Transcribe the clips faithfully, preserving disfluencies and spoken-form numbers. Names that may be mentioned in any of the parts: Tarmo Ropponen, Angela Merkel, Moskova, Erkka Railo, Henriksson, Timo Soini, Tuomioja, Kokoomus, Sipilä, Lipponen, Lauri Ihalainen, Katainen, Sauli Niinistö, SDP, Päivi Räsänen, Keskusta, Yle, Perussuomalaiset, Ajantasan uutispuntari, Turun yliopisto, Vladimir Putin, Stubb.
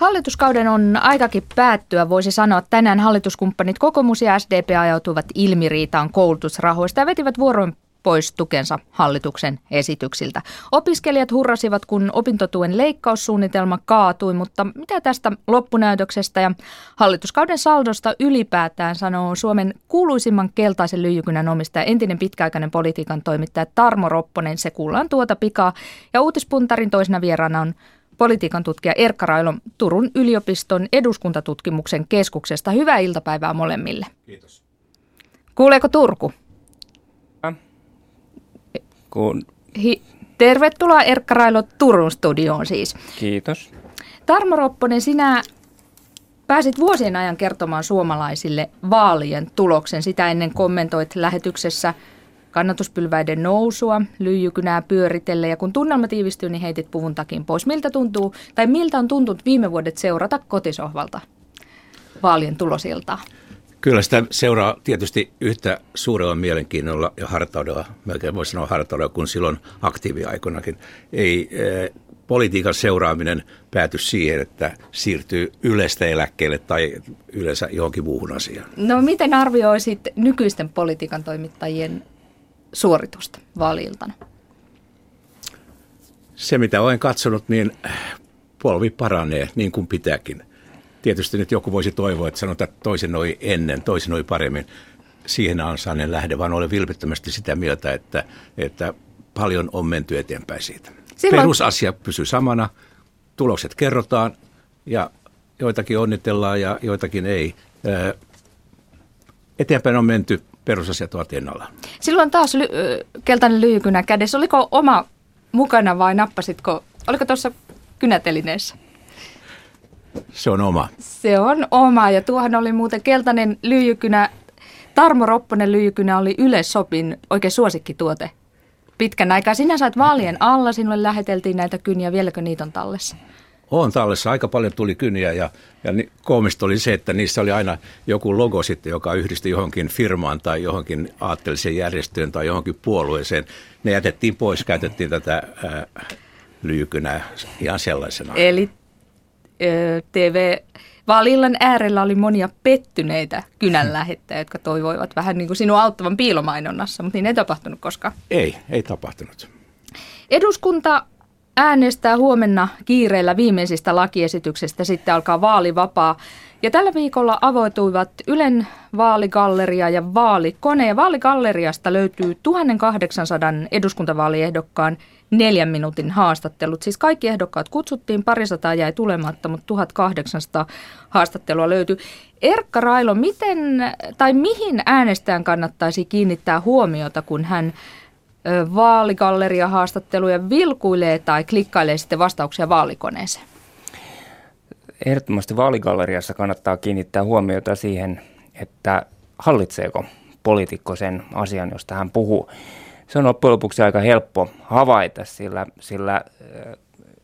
Hallituskauden on aikakin päättyä, voisi sanoa. Tänään hallituskumppanit Kokoomus ja S D P ajautuivat ilmiriitaan koulutusrahoista ja vetivät vuoroin pois tukensa hallituksen esityksiltä. Opiskelijat hurrasivat, kun opintotuen leikkaussuunnitelma kaatui, mutta mitä tästä loppunäytöksestä ja hallituskauden saldosta ylipäätään sanoo Suomen kuuluisimman keltaisen lyijykynän omistaja, entinen pitkäaikainen politiikan toimittaja Tarmo Ropponen? Se kuullaan tuota pikaa. Ja uutispuntarin toisena vieraana on politiikan tutkija Erkka Railo Turun yliopiston eduskuntatutkimuksen keskuksesta. Hyvää iltapäivää molemmille. Kiitos. Kuuleeko Turku? Kun... Hi- Tervetuloa Erkka Railo Turun studioon siis. Kiitos. Tarmo Ropponen, sinä pääsit vuosien ajan kertomaan suomalaisille vaalien tuloksen. Sitä ennen kommentoit lähetyksessä kannatuspylväiden nousua, lyijykynää pyöritelle, ja kun tunnelma tiivistyy, niin heitit puvun takin pois. Miltä tuntuu, tai miltä on tuntunut viime vuodet seurata kotisohvalta vaalien tulosiltaa? Kyllä sitä seuraa tietysti yhtä suurella mielenkiinnolla ja hartaudella, melkein voisi sanoa hartaudella, kuin silloin aktiiviaikoinakin. Ei eh, politiikan seuraaminen pääty siihen, että siirtyy Ylestä eläkkeelle tai yleensä johonkin muuhun asiaan. No miten arvioisit nykyisten politiikan toimittajien suoritusta vaali-iltana? Se mitä olen katsonut, niin polvi paranee niin kuin pitääkin. Tietysti nyt joku voisi toivoa, että sanotaan, että toisen oli ennen, toisen oli paremmin. Siihen ansaan en lähde, vaan olen vilpittömästi sitä mieltä, että, että paljon on menty eteenpäin siitä. Silloin... Perusasia pysyy samana, tulokset kerrotaan ja joitakin onnitellaan ja joitakin ei. Öö, eteenpäin on menty, perusasiat ovat ennallaan. Silloin taas ly- keltainen lyijykynä kädessä. Oliko oma mukana vai nappasitko, oliko tuossa kynätelineessä? Se on oma. Se on oma, ja tuohan oli muuten keltainen lyijykynä, Tarmo Ropponen lyijykynä oli Yle Shopin oikein suosikkituote pitkän aikaa. Sinä sait vaalien alla, sinulle läheteltiin näitä kyniä, vieläkö niitä on tallessa? On tallessa, aika paljon tuli kyniä, ja, ja koomista oli se, että niissä oli aina joku logo sitten, joka yhdistyi johonkin firmaan tai johonkin aatteelliseen järjestöön tai johonkin puolueeseen. Ne jätettiin pois, käytettiin tätä ää, lyijykynää ihan sellaisena. Eli T V-vaalillan äärellä oli monia pettyneitä kynänlähettäjiä, jotka toivoivat vähän niin kuin sinua auttavan piilomainonnassa, mutta niin ei tapahtunut koskaan. Ei, ei tapahtunut. Eduskunta äänestää huomenna kiireellä viimeisistä lakiesityksestä, sitten alkaa vaalivapaa. Ja tällä viikolla avoituivat Ylen vaaligalleria ja vaalikone. Ja vaaligalleriasta löytyy tuhatkahdeksansataa eduskuntavaaliehdokkaan neljän minuutin haastattelut. Siis kaikki ehdokkaat kutsuttiin, parisataa jäi tulematta, mutta tuhatkahdeksansataa haastattelua löytyy. Erkka Railo, miten tai mihin äänestäjän kannattaisi kiinnittää huomiota, kun hän vaaligalleria haastatteluja vilkuilee tai klikkailee sitten vastauksia vaalikoneeseen? Ehdottomasti vaaligalleriassa kannattaa kiinnittää huomiota siihen, että hallitseeko poliitikko sen asian, josta hän puhuu. Se on loppujen lopuksi aika helppo havaita, sillä, sillä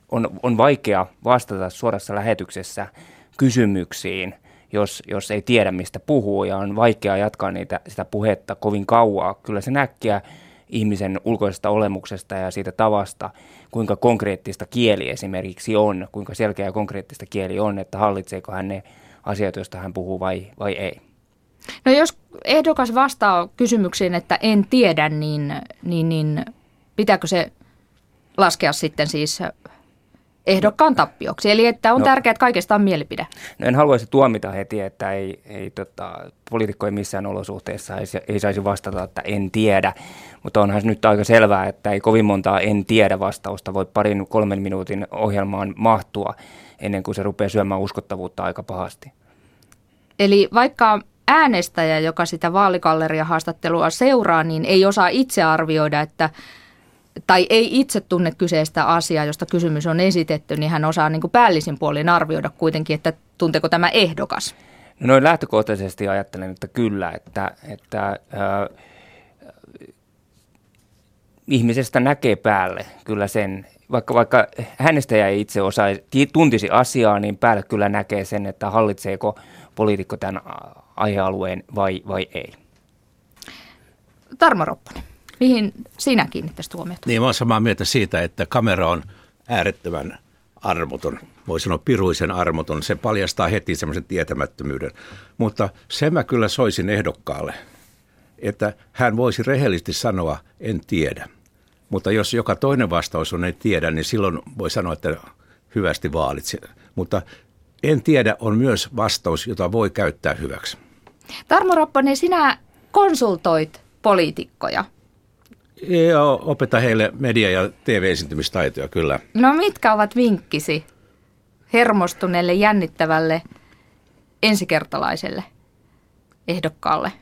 on, on vaikea vastata suorassa lähetyksessä kysymyksiin, jos, jos ei tiedä, mistä puhuu, ja on vaikea jatkaa niitä, sitä puhetta kovin kauaa. Kyllä se näkkiä ihmisen ulkoisesta olemuksesta ja siitä tavasta, kuinka konkreettista kieli esimerkiksi on, kuinka selkeä ja konkreettista kieli on, että hallitseeko hän ne asiat, joista hän puhuu vai, vai ei. No jos ehdokas vastaa kysymyksiin, että en tiedä, niin, niin, niin pitääkö se laskea sitten siis ehdokkaan tappioksi? Eli että on no, tärkeää, että kaikesta on mielipide. No en haluaisi tuomita heti, että ei, ei, tota, poliitikko ei missään olosuhteessa ei, ei saisi vastata, että en tiedä. Mutta onhan nyt aika selvää, että ei kovin montaa en tiedä vastausta voi parin kolmen minuutin ohjelmaan mahtua ennen kuin se rupeaa syömään uskottavuutta aika pahasti. Eli vaikka äänestäjä, joka sitä vaaligalleria-haastattelua seuraa, niin ei osaa itse arvioida, että tai ei itse tunne kyseistä asiaa, josta kysymys on esitetty, niin hän osaa niin kuin päällisin puolin arvioida kuitenkin, että tunteeko tämä ehdokas? No noin lähtökohtaisesti ajattelen, että kyllä, että, että äh, ihmisestä näkee päälle kyllä sen, vaikka, vaikka hänestä ei itse osaa, tuntisi asiaa, niin päälle kyllä näkee sen, että hallitseeko poliitikko tämän aihealueen vai, vai ei. Tarmo Ropponen, mihin sinä kiinnittäisit huomiota? Niin, mä olen samaa mieltä siitä, että kamera on äärettömän armoton voi sanoa piruisen armoton. Se paljastaa heti semmoisen tietämättömyyden. Mutta sen mä kyllä soisin ehdokkaalle, että hän voisi rehellisesti sanoa, en tiedä. Mutta jos joka toinen vastaus on, en tiedä, niin silloin voi sanoa, että hyvästi vaalitsi. Mutta en tiedä on myös vastaus, jota voi käyttää hyväksi. Tarmo Ropponen, sinä konsultoit poliitikkoja. Joo, opeta heille media- ja T V-esiintymistaitoja, kyllä. No mitkä ovat vinkkisi hermostuneelle, jännittävälle, ensikertalaiselle ehdokkaalle?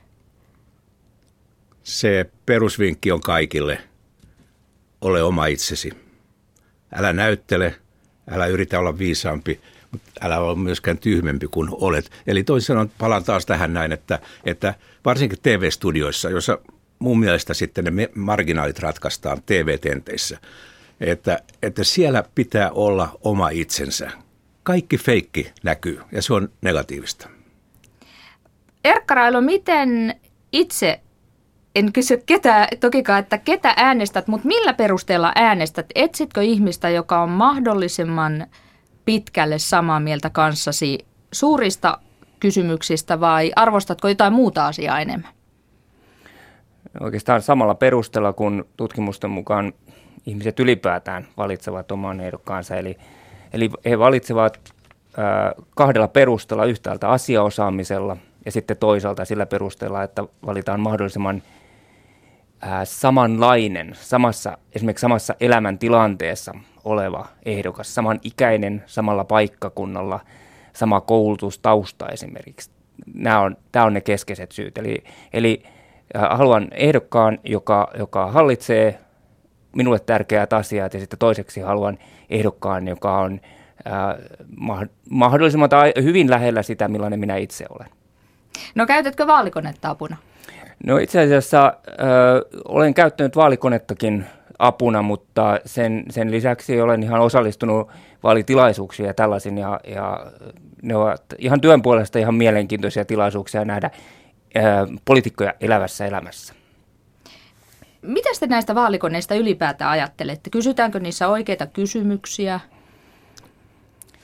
Se perusvinkki on kaikille. Ole oma itsesi. Älä näyttele, älä yritä olla viisaampi, mutta älä ole myöskään tyhmempi kuin olet. Eli toisin sanoen palaan taas tähän näin, että, että varsinkin T V-studioissa, jossa mun mielestä sitten ne marginaalit ratkaistaan T V-tenteissä, että, että siellä pitää olla oma itsensä. Kaikki feikki näkyy ja se on negatiivista. Erkka Railo, miten itse, en kysy ketään, tokikaan, että ketä äänestät, mutta millä perusteella äänestät? Etsitkö ihmistä, joka on mahdollisimman pitkälle samaa mieltä kanssasi suurista kysymyksistä vai arvostatko jotain muuta asiaa enemmän? Oikeastaan samalla perusteella, kun tutkimusten mukaan ihmiset ylipäätään valitsevat oman ehdokkaansa. Eli, eli he valitsevat äh, kahdella perusteella, yhtäältä asiaosaamisella ja sitten toisaalta sillä perusteella, että valitaan mahdollisimman äh, samanlainen, samassa, esimerkiksi samassa elämäntilanteessa oleva ehdokas, samanikäinen, samalla paikkakunnalla, sama koulutustausta esimerkiksi. Nämä on, tämä on ne keskeiset syyt. Eli, eli haluan ehdokkaan, joka, joka hallitsee minulle tärkeät asiat ja sitten toiseksi haluan ehdokkaan, joka on äh, mahdollisimman tai hyvin lähellä sitä, millainen minä itse olen. No käytätkö vaalikonetta apuna? No itse asiassa äh, olen käyttänyt vaalikonettakin apuna, mutta sen, sen lisäksi olen ihan osallistunut vaalitilaisuuksiin ja tällaisin ja, ja ne ovat ihan työn puolesta ihan mielenkiintoisia tilaisuuksia nähdä poliitikkoja elävässä elämässä. Mitä te näistä vaalikoneista ylipäätään ajattelette? Kysytäänkö niissä oikeita kysymyksiä?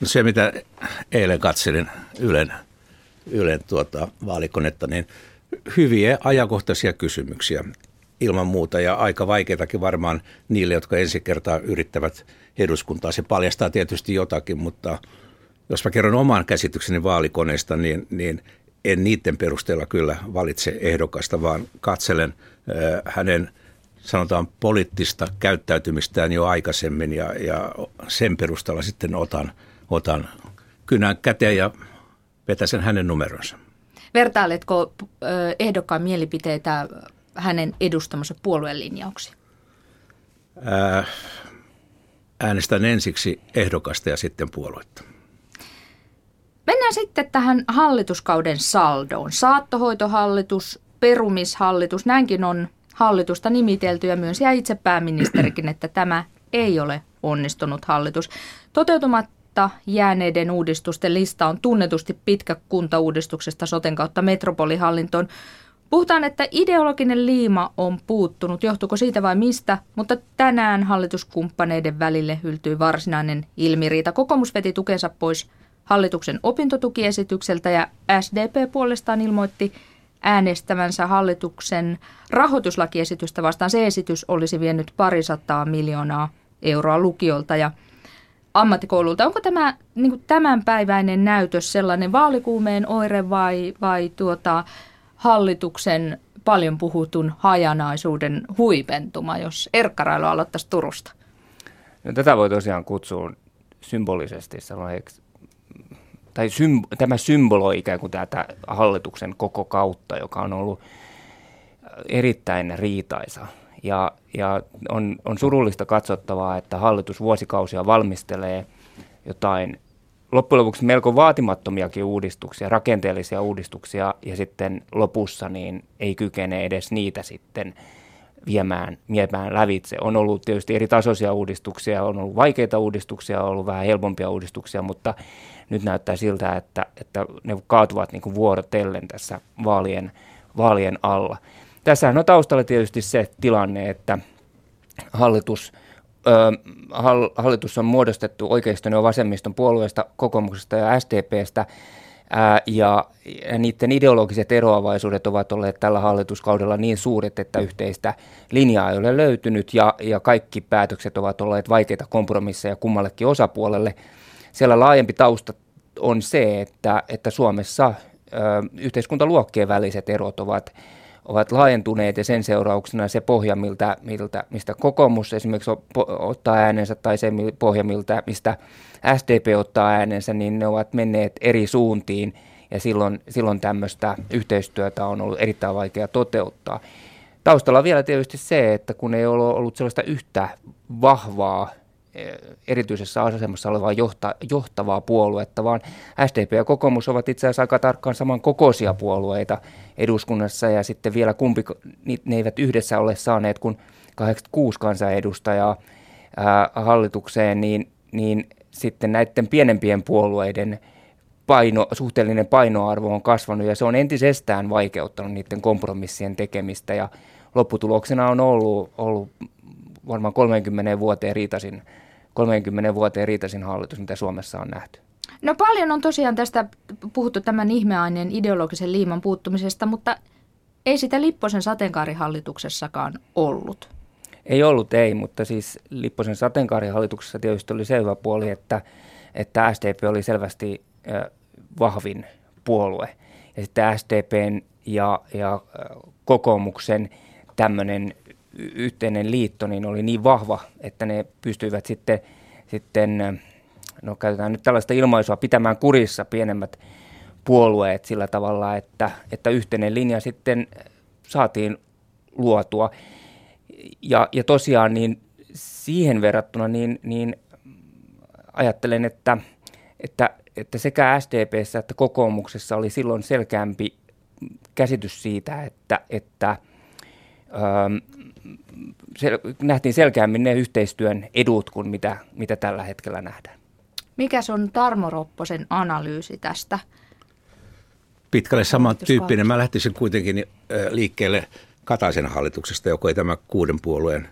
No se, mitä eilen katselin Ylen, Ylen tuota vaalikonetta, niin hyviä ajankohtaisia kysymyksiä ilman muuta ja aika vaikeitakin varmaan niille, jotka ensi kertaa yrittävät eduskuntaa. Se paljastaa tietysti jotakin, mutta jos mä kerron oman käsitykseni vaalikoneista, niin, niin en niiden perusteella kyllä valitse ehdokasta, vaan katselen hänen, sanotaan, poliittista käyttäytymistään jo aikaisemmin ja, ja sen perusteella sitten otan, otan kynän käteen ja vetäsen hänen numeronsa. Vertailetko ehdokkaan mielipiteitä hänen edustamansa puolueen linjauksiin? Äänestän ensiksi ehdokasta ja sitten puoluetta. Mennään sitten tähän hallituskauden saldoon. Saattohoitohallitus, perumishallitus, näinkin on hallitusta nimitelty ja myös jäi itse pääministerikin, että tämä ei ole onnistunut hallitus. Toteutumatta jääneiden uudistusten lista on tunnetusti pitkä kuntauudistuksesta soten kautta metropolihallintoon. Puhutaan, että ideologinen liima on puuttunut, johtuuko siitä vai mistä, mutta tänään hallituskumppaneiden välille hyltyi varsinainen ilmiriita. Kokoomus veti tukensa pois hallituksen opintotukiesitykseltä ja S D P puolestaan ilmoitti äänestävänsä hallituksen rahoituslakiesitystä vastaan. Se esitys olisi vienyt parisataa miljoonaa euroa lukiolta ja ammattikoululta. Onko tämä niin kuin tämänpäiväinen näytös sellainen vaalikuumeen oire vai, vai tuota, hallituksen paljon puhutun hajanaisuuden huipentuma, jos Erkka Railo aloittaisi Turusta? No, tätä voi tosiaan kutsua symbolisesti sellaiseksi. Tai symb, tämä symboloi ikään kuin tätä hallituksen koko kautta, joka on ollut erittäin riitaisa. Ja, ja on, on surullista katsottavaa, että hallitus vuosikausia valmistelee jotain loppujen lopuksi melko vaatimattomiakin uudistuksia, rakenteellisia uudistuksia, ja sitten lopussa niin ei kykene edes niitä sitten viemään, viemään lävitse. On ollut tietysti eri tasoisia uudistuksia, on ollut vaikeita uudistuksia, on ollut vähän helpompia uudistuksia, mutta nyt näyttää siltä, että, että ne kaatuvat niin kuin vuorotellen tässä vaalien, vaalien alla. Tässähän on taustalla tietysti se tilanne, että hallitus hallitus on muodostettu oikeiston ja vasemmiston puolueista, kokoomuksesta ja S D P:stä, ja niiden ideologiset eroavaisuudet ovat olleet tällä hallituskaudella niin suuret, että yhteistä linjaa ei ole löytynyt, ja, ja kaikki päätökset ovat olleet vaikeita kompromisseja kummallekin osapuolelle. Siellä laajempi tausta on se, että, että Suomessa ö, yhteiskuntaluokkien väliset erot ovat, ovat laajentuneet, ja sen seurauksena se pohja, miltä, miltä, mistä kokoomus esimerkiksi ottaa äänensä, tai se pohja, miltä, mistä S D P ottaa äänensä, niin ne ovat menneet eri suuntiin, ja silloin, silloin tämmöistä yhteistyötä on ollut erittäin vaikea toteuttaa. Taustalla on vielä tietysti se, että kun ei ole ollut sellaista yhtä vahvaa, erityisessä asemassa olevaa johta, johtavaa puoluetta, vaan S D P ja kokoomus ovat itse asiassa aika tarkkaan samankokoisia puolueita eduskunnassa, ja sitten vielä kumpi, ne eivät yhdessä ole saaneet kuin kahdeksankymmentäkuusi kansanedustajaa ää, hallitukseen, niin, niin sitten näiden pienempien puolueiden paino, suhteellinen painoarvo on kasvanut, ja se on entisestään vaikeuttanut niiden kompromissien tekemistä, ja lopputuloksena on ollut, ollut varmaan kolmeenkymmeneen vuoteen riitasin hallitus, mitä Suomessa on nähty. No paljon on tosiaan tästä puhuttu tämän ihmeaineen ideologisen liiman puuttumisesta, mutta ei sitä Lipposen sateenkaarihallituksessakaan ollut. Ei ollut, ei, mutta siis Lipposen sateenkaarihallituksessa tietysti oli selvä puoli, että, että S D P oli selvästi äh, vahvin puolue. Ja sitten S D P:n ja, ja äh, kokoomuksen tämmöinen yhteinen liitto niin oli niin vahva, että ne pystyivät sitten, sitten, no käytetään nyt tällaista ilmaisua, pitämään kurissa pienemmät puolueet sillä tavalla, että, että yhteinen linja sitten saatiin luotua. Ja, ja tosiaan niin siihen verrattuna niin, niin ajattelen, että, että, että sekä S D P:ssä että kokoomuksessa oli silloin selkeämpi käsitys siitä, että, että öö, Sel- nähtiin selkeämmin ne yhteistyön edut kuin mitä, mitä tällä hetkellä nähdään. Mikä on Tarmo Ropposen analyysi tästä? Pitkälle samantyyppinen. Mä lähtisin kuitenkin liikkeelle Kataisen hallituksesta, joka ei tämä kuuden puolueen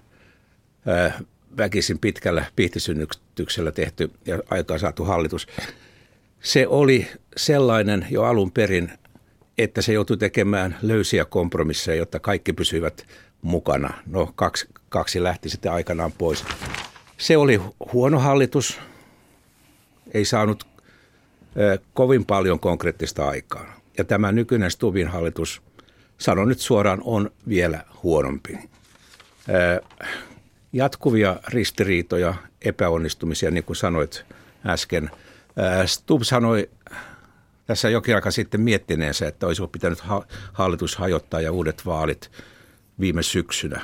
väkisin pitkällä pihtisynnytyksellä tehty ja aikaan saatu hallitus. Se oli sellainen jo alun perin, että se joutui tekemään löysiä kompromisseja, jotta kaikki pysyivät mukana. No kaksi, kaksi lähti sitten aikanaan pois. Se oli huono hallitus, ei saanut eh, kovin paljon konkreettista aikaa. Ja tämä nykyinen Stubbin hallitus, sanon nyt suoraan, on vielä huonompi. Eh, jatkuvia ristiriitoja, epäonnistumisia, niin kuin sanoit äsken. Eh, Stubb sanoi tässä jokin aika sitten miettineensä, että olisi pitänyt ha- hallitus hajottaa ja uudet vaalit viime syksynä.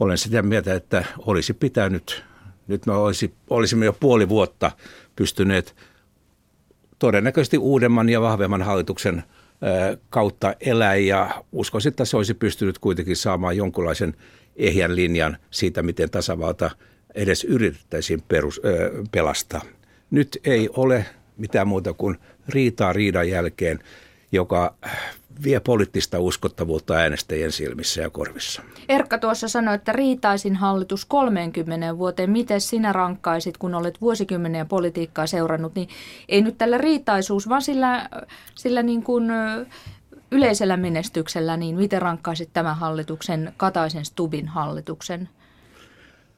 Olen sitä mieltä, että olisi pitänyt, nyt me olisi, olisimme jo puoli vuotta pystyneet todennäköisesti uudemman ja vahvemman hallituksen kautta elää, ja uskoisin, että se olisi pystynyt kuitenkin saamaan jonkunlaisen ehjän linjan siitä, miten tasavalta edes yritettäisiin perus, ö, pelastaa. Nyt ei ole mitään muuta kuin riitaa riidan jälkeen, joka vie poliittista uskottavuutta äänestäjien silmissä ja korvissa. Erkka tuossa sanoi, että riitaisin hallitus kolmeenkymmeneen vuoteen. Miten sinä rankkaisit, kun olet vuosikymmeniä politiikkaa seurannut? Niin ei nyt tällä riitaisuus, vaan sillä, sillä niin kuin yleisellä menestyksellä, niin miten rankkaisit tämän hallituksen, Kataisen Stubbin hallituksen,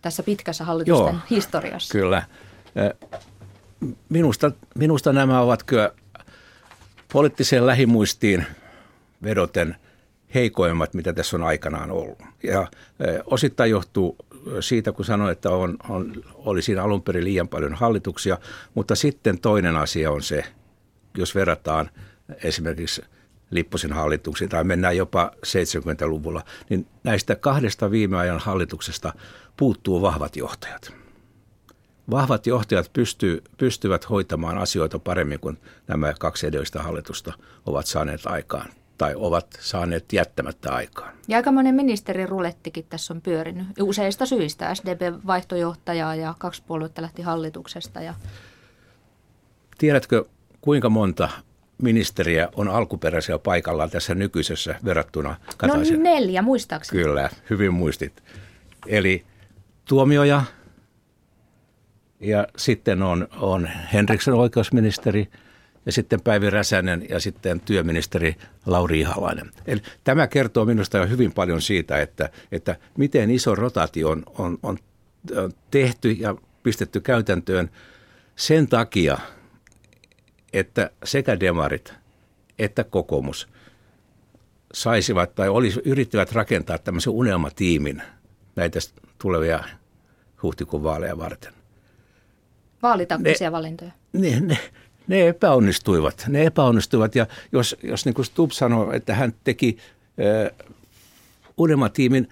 tässä pitkässä hallitusten Joo, historiassa? Kyllä. Minusta, minusta nämä ovat kyllä poliittiseen lähimuistiin vedoten heikoimmat, mitä tässä on aikanaan ollut. Ja osittain johtuu siitä, kun sanoin, että on, on, oli siinä alun perin liian paljon hallituksia, mutta sitten toinen asia on se, jos verrataan esimerkiksi Lipposen hallituksiin tai mennään jopa seitsemänkymmentäluvulla, niin näistä kahdesta viime ajan hallituksesta puuttuu vahvat johtajat. Vahvat johtajat pystyy, pystyvät hoitamaan asioita paremmin kuin nämä kaksi edellistä hallitusta ovat saaneet aikaan tai ovat saaneet jättämättä aikaan. Ja aika monen ministerirulettikin tässä on pyörinyt useista syistä. S D P vaihtojohtajaa ja kaksi puoluetta lähti hallituksesta. Ja tiedätkö, kuinka monta ministeriä on alkuperäisiä paikallaan tässä nykyisessä verrattuna Kataisen? No neljä, muistaakseni. Kyllä, hyvin muistit. Eli Tuomioja ja sitten on, on Henriksson oikeusministeri ja sitten Päivi Räsänen ja sitten työministeri Lauri Ihalainen. Eli tämä kertoo minusta jo hyvin paljon siitä, että, että miten iso rotaatio on, on, on tehty ja pistetty käytäntöön sen takia, että sekä demarit että kokoomus saisivat tai olisi, yrittivät rakentaa tämmöisen unelmatiimin näitä tulevia huhtikuun vaaleja varten. Vaalitaktisia valintoja. Ne, ne, ne epäonnistuivat. Ne epäonnistuivat ja jos, jos niin kuin Stubb sanoi, että hän teki äh, unelmatiimin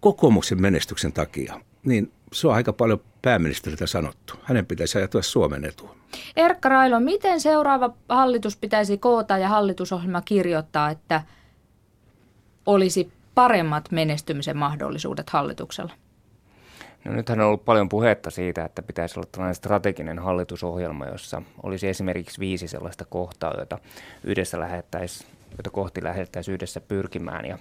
kokoomuksen menestyksen takia, niin se on aika paljon pääministeriltä sanottu. Hänen pitäisi ajatella Suomen etua. Erkka Railo, miten seuraava hallitus pitäisi koota ja hallitusohjelma kirjoittaa, että olisi paremmat menestymisen mahdollisuudet hallituksella? No nythän on ollut paljon puhetta siitä, että pitäisi olla tällainen strateginen hallitusohjelma, jossa olisi esimerkiksi viisi sellaista kohtaa, joita, yhdessä lähettäisiin, joita kohti lähettäisiin yhdessä pyrkimään. Ja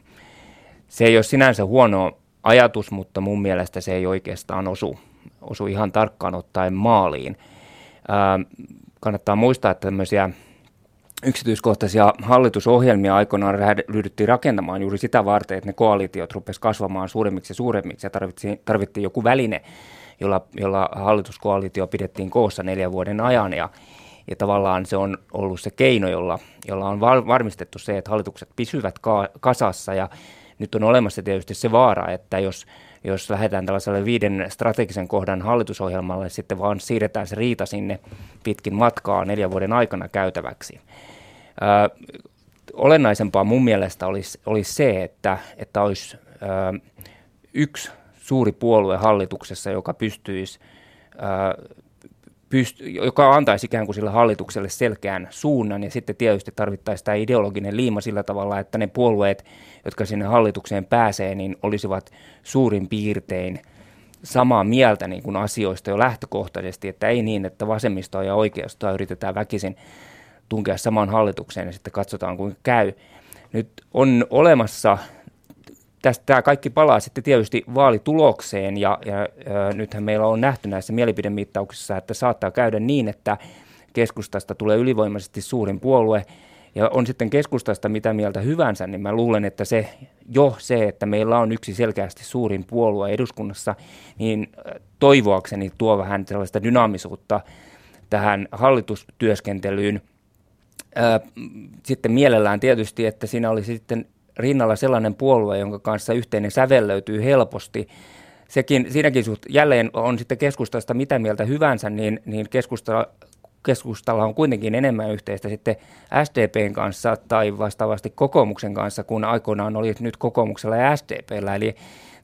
se ei ole sinänsä huono ajatus, mutta mun mielestä se ei oikeastaan osu, osu ihan tarkkaan ottaen maaliin. Ää, kannattaa muistaa, että tämmöisiä yksityiskohtaisia hallitusohjelmia aikoinaan ryhdyttiin rakentamaan juuri sitä varten, että ne koalitiot rupesivat kasvamaan suuremmiksi ja suuremmiksi ja tarvittiin, tarvittiin joku väline, jolla, jolla hallituskoalitio pidettiin koossa neljän vuoden ajan ja, ja tavallaan se on ollut se keino, jolla, jolla on varmistettu se, että hallitukset pysyvät ka- kasassa ja nyt on olemassa tietysti se vaara, että jos, jos lähdetään tällaiselle viiden strategisen kohdan hallitusohjelmalle, sitten vaan siirretään se riita sinne pitkin matkaa neljän vuoden aikana käytäväksi. Ö, olennaisempaa mun mielestä olisi, olisi se, että, että olisi ö, yksi suuri puolue hallituksessa, joka pystyisi, ö, pyst- joka antaisi ikään kuin sille hallitukselle selkeän suunnan ja sitten tietysti tarvittaisiin tämä ideologinen liima sillä tavalla, että ne puolueet, jotka sinne hallitukseen pääsee, niin olisivat suurin piirtein samaa mieltä niin kuin asioista jo lähtökohtaisesti, että ei niin, että vasemmistoa ja oikeistoa yritetään väkisin tunkea samaan hallitukseen ja sitten katsotaan kuinka käy. Nyt on olemassa, tästä tämä kaikki palaa sitten tietysti vaalitulokseen ja, ja, ja nythän meillä on nähty näissä mielipidemittauksissa, että saattaa käydä niin, että Keskustasta tulee ylivoimaisesti suurin puolue. Ja on sitten Keskustasta mitä mieltä hyvänsä, niin mä luulen, että se jo se, että meillä on yksi selkeästi suurin puolue eduskunnassa, niin toivoakseni tuo vähän sellaista dynaamisuutta tähän hallitustyöskentelyyn. Sitten mielellään tietysti, että siinä olisi sitten rinnalla sellainen puolue, jonka kanssa yhteinen sävel löytyy helposti. Sekin, siinäkin suht, jälleen on sitten Keskustasta mitä mieltä hyvänsä, niin, niin keskusta... Keskustalla on kuitenkin enemmän yhteistä sitten S D P:n kanssa tai vastaavasti kokoomuksen kanssa, kun aikoinaan oli nyt kokoomuksella ja S D P:llä. Eli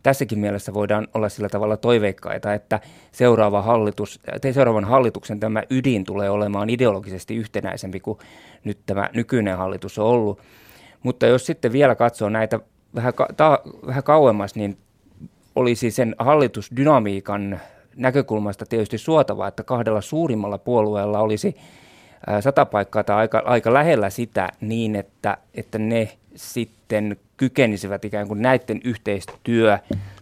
tässäkin mielessä voidaan olla sillä tavalla toiveikkaita, että seuraava hallitus, seuraavan hallituksen tämä ydin tulee olemaan ideologisesti yhtenäisempi kuin nyt tämä nykyinen hallitus on ollut. Mutta jos sitten vielä katsoo näitä vähän, ta, vähän kauemmas, niin olisi sen hallitusdynamiikan näkökulmasta tietysti suotavaa, että kahdella suurimmalla puolueella olisi sata paikkaa tai aika, aika lähellä sitä niin, että, että ne sitten kykenisivät ikään kuin näiden yhteistyö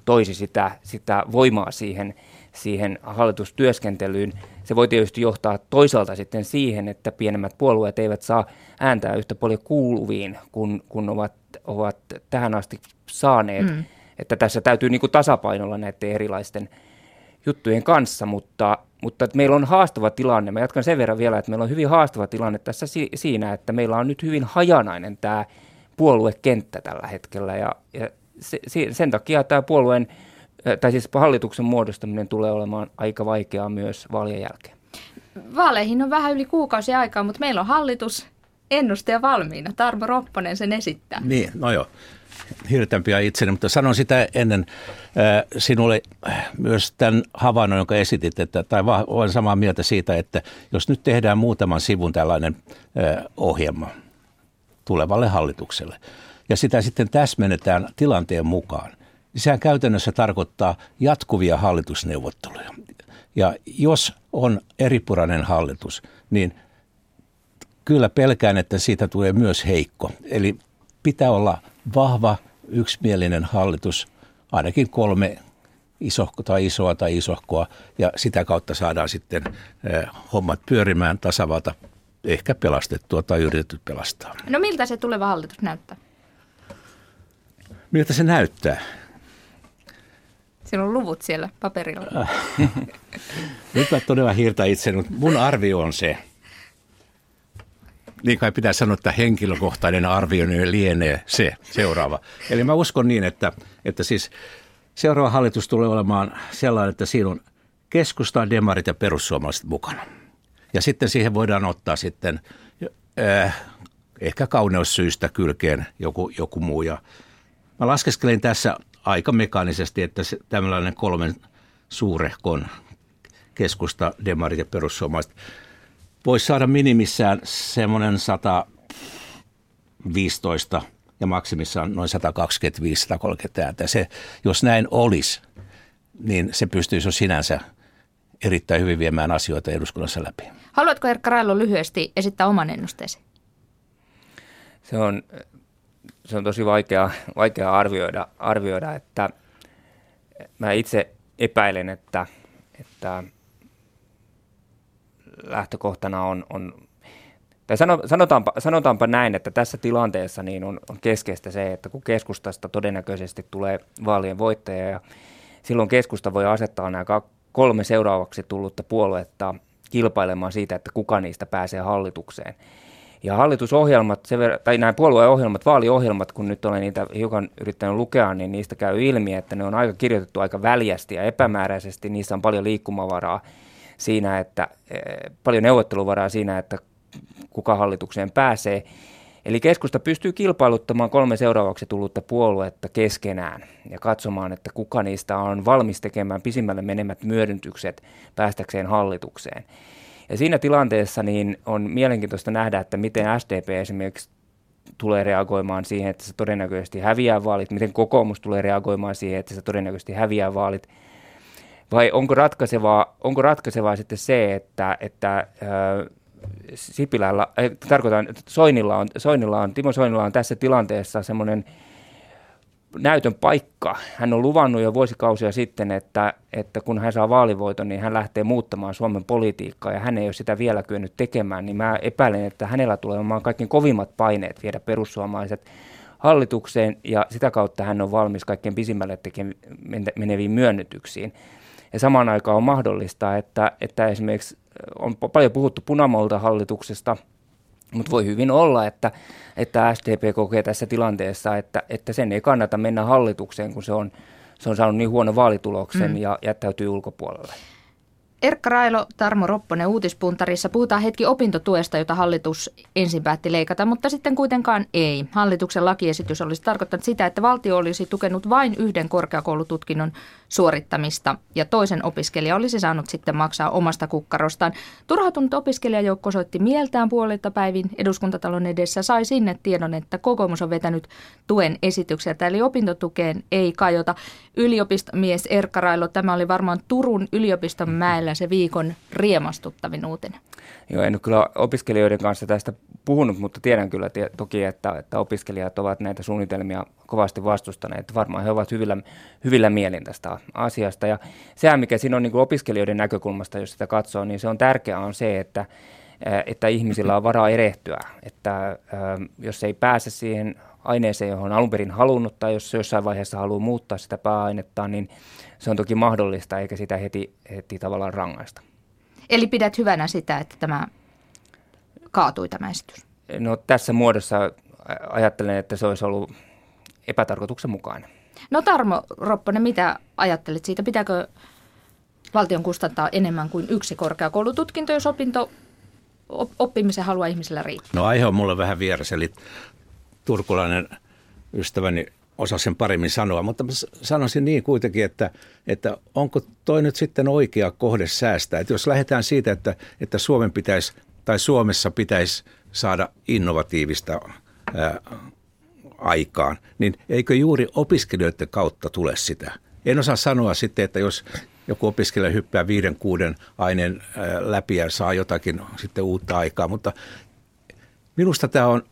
toisi sitä, sitä voimaa siihen, siihen hallitustyöskentelyyn. Se voi tietysti johtaa toisaalta sitten siihen, että pienemmät puolueet eivät saa ääntää yhtä paljon kuuluviin, kun, kun ovat, ovat tähän asti saaneet. Mm. Että tässä täytyy niin kuin tasapainolla näiden erilaisten juttujen kanssa, mutta, mutta meillä on haastava tilanne. Mä jatkan sen verran vielä, että meillä on hyvin haastava tilanne tässä si- siinä, että meillä on nyt hyvin hajanainen tämä puoluekenttä tällä hetkellä ja, ja se, sen takia tämä puolueen, tai siis hallituksen muodostaminen tulee olemaan aika vaikeaa myös vaalien jälkeen. Vaaleihin on vähän yli kuukausi aikaa, mutta meillä on hallitus ennuste valmiina. Tarmo Ropponen sen esittää. Niin, no joo. Hirtämpiä itseni, mutta sanon sitä ennen äh, sinulle myös tämän havainnon, jonka esitit, että, tai va, olen samaa mieltä siitä, että jos nyt tehdään muutaman sivun tällainen äh, ohjelma tulevalle hallitukselle ja sitä sitten täsmennetään tilanteen mukaan, niin sehän käytännössä tarkoittaa jatkuvia hallitusneuvotteluja. Ja jos on eripurainen hallitus, niin kyllä pelkään, että siitä tulee myös heikko. Eli pitää olla vahva, yksimielinen hallitus, ainakin kolme isohko, tai isoa tai isohkoa, ja sitä kautta saadaan sitten eh, hommat pyörimään, tasavalta ehkä pelastettua tai yritetty pelastaa. No miltä se tuleva hallitus näyttää? Miltä se näyttää? Siellä on luvut siellä paperilla. Nyt mä todella hiirtän itse, mutta mun arvio on se, niin kai pitää sanoa, että henkilökohtainen arvio lienee se seuraava. Eli mä uskon niin, että, että siis seuraava hallitus tulee olemaan sellainen, että siinä on Keskusta, demarit ja perussuomalaiset mukana. Ja sitten siihen voidaan ottaa sitten äh, ehkä kauneussyistä kylkeen joku, joku muu. Ja mä laskeskelin tässä aika mekaanisesti, että tämmöinen kolmen suurehkon Keskusta, demarit ja perussuomalaiset voisi saada minimissään semmoinen sata viisitoista ja maksimissaan noin sata kaksikymmentäviisi sata kolmekymmentä ääntä. Se, jos näin olisi, niin se pystyisi jo sinänsä erittäin hyvin viemään asioita eduskunnassa läpi. Haluatko, Erkka Railo, lyhyesti esittää oman ennusteesi? Se on, se on tosi vaikea, vaikea arvioida, arvioida, että mä itse epäilen, että, että lähtökohtana on, on tai sanotaanpa, sanotaanpa näin, että tässä tilanteessa niin on, on keskeistä se, että kun Keskustasta todennäköisesti tulee vaalien voittaja, ja silloin Keskusta voi asettaa nämä kolme seuraavaksi tullutta puoluetta kilpailemaan siitä, että kuka niistä pääsee hallitukseen. Ja hallitusohjelmat, se ver- tai nämä puolueohjelmat, vaaliohjelmat, kun nyt olen niitä hiukan yrittänyt lukea, niin niistä käy ilmi, että ne on aika kirjoitettu aika väljästi ja epämääräisesti. Niissä on paljon liikkumavaraa siinä, että paljon neuvotteluvaraa siinä, että kuka hallitukseen pääsee. Eli Keskusta pystyy kilpailuttamaan kolme seuraavaksi tullutta puoluetta keskenään ja katsomaan, että kuka niistä on valmis tekemään pisimmälle menemät myönnytykset päästäkseen hallitukseen. Ja siinä tilanteessa niin on mielenkiintoista nähdä, että miten S D P esimerkiksi tulee reagoimaan siihen, että se todennäköisesti häviää vaalit, miten kokoomus tulee reagoimaan siihen, että se todennäköisesti häviää vaalit. Vai onko ratkaisevaa, onko ratkaisevaa sitten se, että, että äh, Sipilällä, äh, tarkoitan, että Soinilla on, Soinilla on, Timo Soinilla on tässä tilanteessa semmoinen näytön paikka. Hän on luvannut jo vuosikausia sitten, että, että kun hän saa vaalivoiton, niin hän lähtee muuttamaan Suomen politiikkaa, ja hän ei ole sitä vielä kyennyt tekemään, niin mä epäilen, että hänellä tulee olemaan kaikkein kovimmat paineet viedä perussuomalaiset hallitukseen, ja sitä kautta hän on valmis kaikkein pisimmälle teke- meneviin myönnytyksiin. Ja samaan aikaan on mahdollista, että, että esimerkiksi on paljon puhuttu punamulta hallituksesta, mutta voi hyvin olla, että, että S D P kokee tässä tilanteessa, että, että sen ei kannata mennä hallitukseen, kun se on, se on saanut niin huono vaalituloksen mm. ja jättäytyy ulkopuolelle. Erkka Railo, Tarmo Ropponen Uutispuntarissa. Puhutaan hetki opintotuesta, jota hallitus ensin päätti leikata, mutta sitten kuitenkaan ei. Hallituksen lakiesitys olisi tarkoittanut sitä, että valtio olisi tukenut vain yhden korkeakoulututkinnon suorittamista ja toisen opiskelija olisi saanut sitten maksaa omasta kukkarostaan. Turhautunut opiskelijajoukko soitti mieltään puolilta päivin eduskuntatalon edessä, sai sinne tiedon, että kokoomus on vetänyt tuen esitykseltä, eli opintotukeen ei kajota. Yliopistomies Erkka Railo, tämä oli varmaan Turun yliopiston määrä. Se viikon riemastuttavin uutinen. Joo, en ole kyllä opiskelijoiden kanssa tästä puhunut, mutta tiedän kyllä t- toki, että, että opiskelijat ovat näitä suunnitelmia kovasti vastustaneet. Varmaan he ovat hyvillä, hyvillä mielin tästä asiasta. Ja sehän, mikä siinä on niin kuin opiskelijoiden näkökulmasta, jos sitä katsoo, niin se on tärkeää on se, että, että ihmisillä on varaa erehtyä. Että jos ei pääse siihen aineeseen, johon on alun perin halunnut, tai jos jossain vaiheessa haluaa muuttaa sitä pääainettaan, niin se on toki mahdollista, eikä sitä heti, heti tavallaan rangaista. Eli pidät hyvänä sitä, että tämä kaatui tämä esitys? No tässä muodossa ajattelen, että se olisi ollut epätarkoituksenmukainen. No Tarmo Ropponen, mitä ajattelet siitä? Pitääkö valtion kustantaa enemmän kuin yksi korkeakoulututkinto, jos opinto, oppimisen halua ihmisellä riittää? No aihe on mulle vähän vieras, eli turkulainen ystäväni osaa sen paremmin sanoa, mutta sanoisin niin kuitenkin, että, että onko toi nyt sitten oikea kohde säästää. Että jos lähdetään siitä, että, että Suomen pitäisi, tai Suomessa pitäisi saada innovatiivista ää, aikaan, niin eikö juuri opiskelijoiden kautta tule sitä? En osaa sanoa sitten, että jos joku opiskelija hyppää viiden, kuuden aineen ää, läpi ja saa jotakin sitten uutta aikaa, mutta minusta tämä on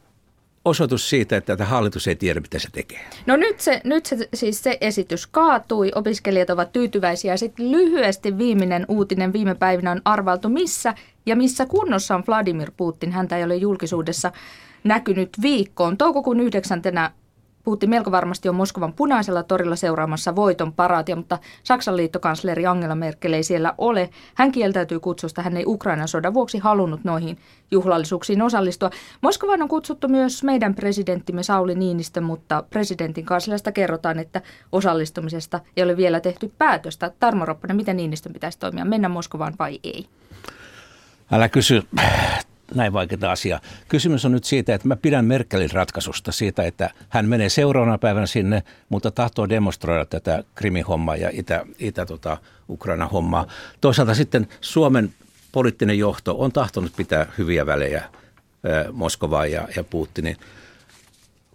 osoitus siitä, että tämä hallitus ei tiedä, mitä se tekee. No nyt se, nyt se, siis se esitys kaatui, opiskelijat ovat tyytyväisiä. Sitten lyhyesti viimeinen uutinen viime päivinä on arvailtu, missä ja missä kunnossa on Vladimir Putin. Häntä ei ole julkisuudessa näkynyt viikkoon. Toukokuun yhdeksäntenä Putin melko varmasti on Moskovan punaisella torilla seuraamassa voiton paraatia, mutta Saksan liittokansleri Angela Merkel ei siellä ole. Hän kieltäytyy kutsusta, hän ei Ukrainan sodan vuoksi halunnut noihin juhlallisuuksiin osallistua. Moskovan on kutsuttu myös meidän presidenttimme Sauli Niinistö, mutta presidentin kansliasta kerrotaan, että osallistumisesta ei ole vielä tehty päätöstä. Tarmo Ropponen, miten Niinistön pitäisi toimia? Mennä Moskovaan vai ei? Älä kysy näin vaikeaa asiaa. Kysymys on nyt siitä, että mä pidän Merkelin ratkaisusta siitä, että hän menee seuraavana päivänä sinne, mutta tahtoo demonstroida tätä Krimin hommaa ja Itä, Itä, tota, Ukraina hommaa. Toisaalta sitten Suomen poliittinen johto on tahtonut pitää hyviä välejä Moskovaan ja, ja Putinin.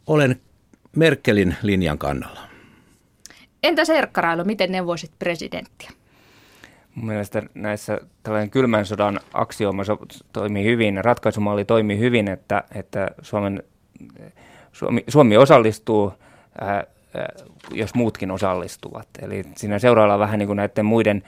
Olen Merkelin linjan kannalla. Entäs Erkka Railo, miten neuvoisit presidenttiä? Mun mielestä näissä tällainen kylmän sodan aksiooma toimii hyvin, ratkaisumalli toimii hyvin, että, että Suomen, Suomi, Suomi osallistuu, ää, ää, jos muutkin osallistuvat. Eli siinä seuraillaan vähän niin kuin näiden muiden,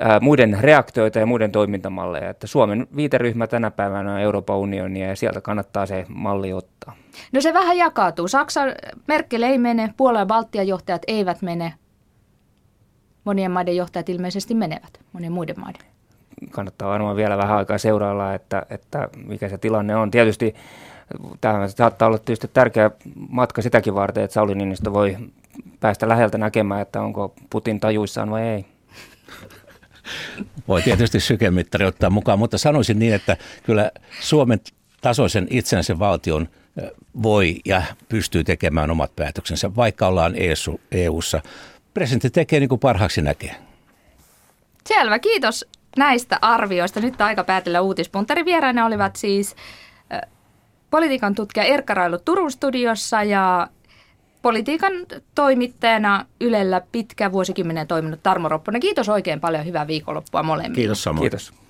ää, muiden reaktioita ja muiden toimintamalleja. Että Suomen viiteryhmä tänä päivänä on Euroopan unionia ja sieltä kannattaa se malli ottaa. No se vähän jakautuu. Saksa, Merkel ei mene, Puola ja Baltian johtajat eivät mene. Monien maiden johtajat ilmeisesti menevät, monien muiden maiden. Kannattaa varmaan vielä vähän aikaa seurailla, että, että mikä se tilanne on. Tietysti tämä saattaa olla tietysti tärkeä matka sitäkin varten, että Sauli Niinistö voi päästä läheltä näkemään, että onko Putin tajuissaan vai ei. Voi tietysti sykemittari ottaa mukaan, mutta sanoisin niin, että kyllä Suomen tasoisen itsensä valtion voi ja pystyy tekemään omat päätöksensä, vaikka ollaan E U:ssa. Presidentti tekee niin kuin parhaaksi näkee. Selvä, kiitos näistä arvioista. Nyt on aika päätellä uutispuntarin. Vieraina olivat siis äh, politiikan tutkija Erkka Railo Turun studiossa ja politiikan toimittajana Ylellä pitkä vuosikymmenen toiminut Tarmo Ropponen. Kiitos oikein paljon, hyvää viikonloppua molemmille. Kiitos samoin. Kiitos.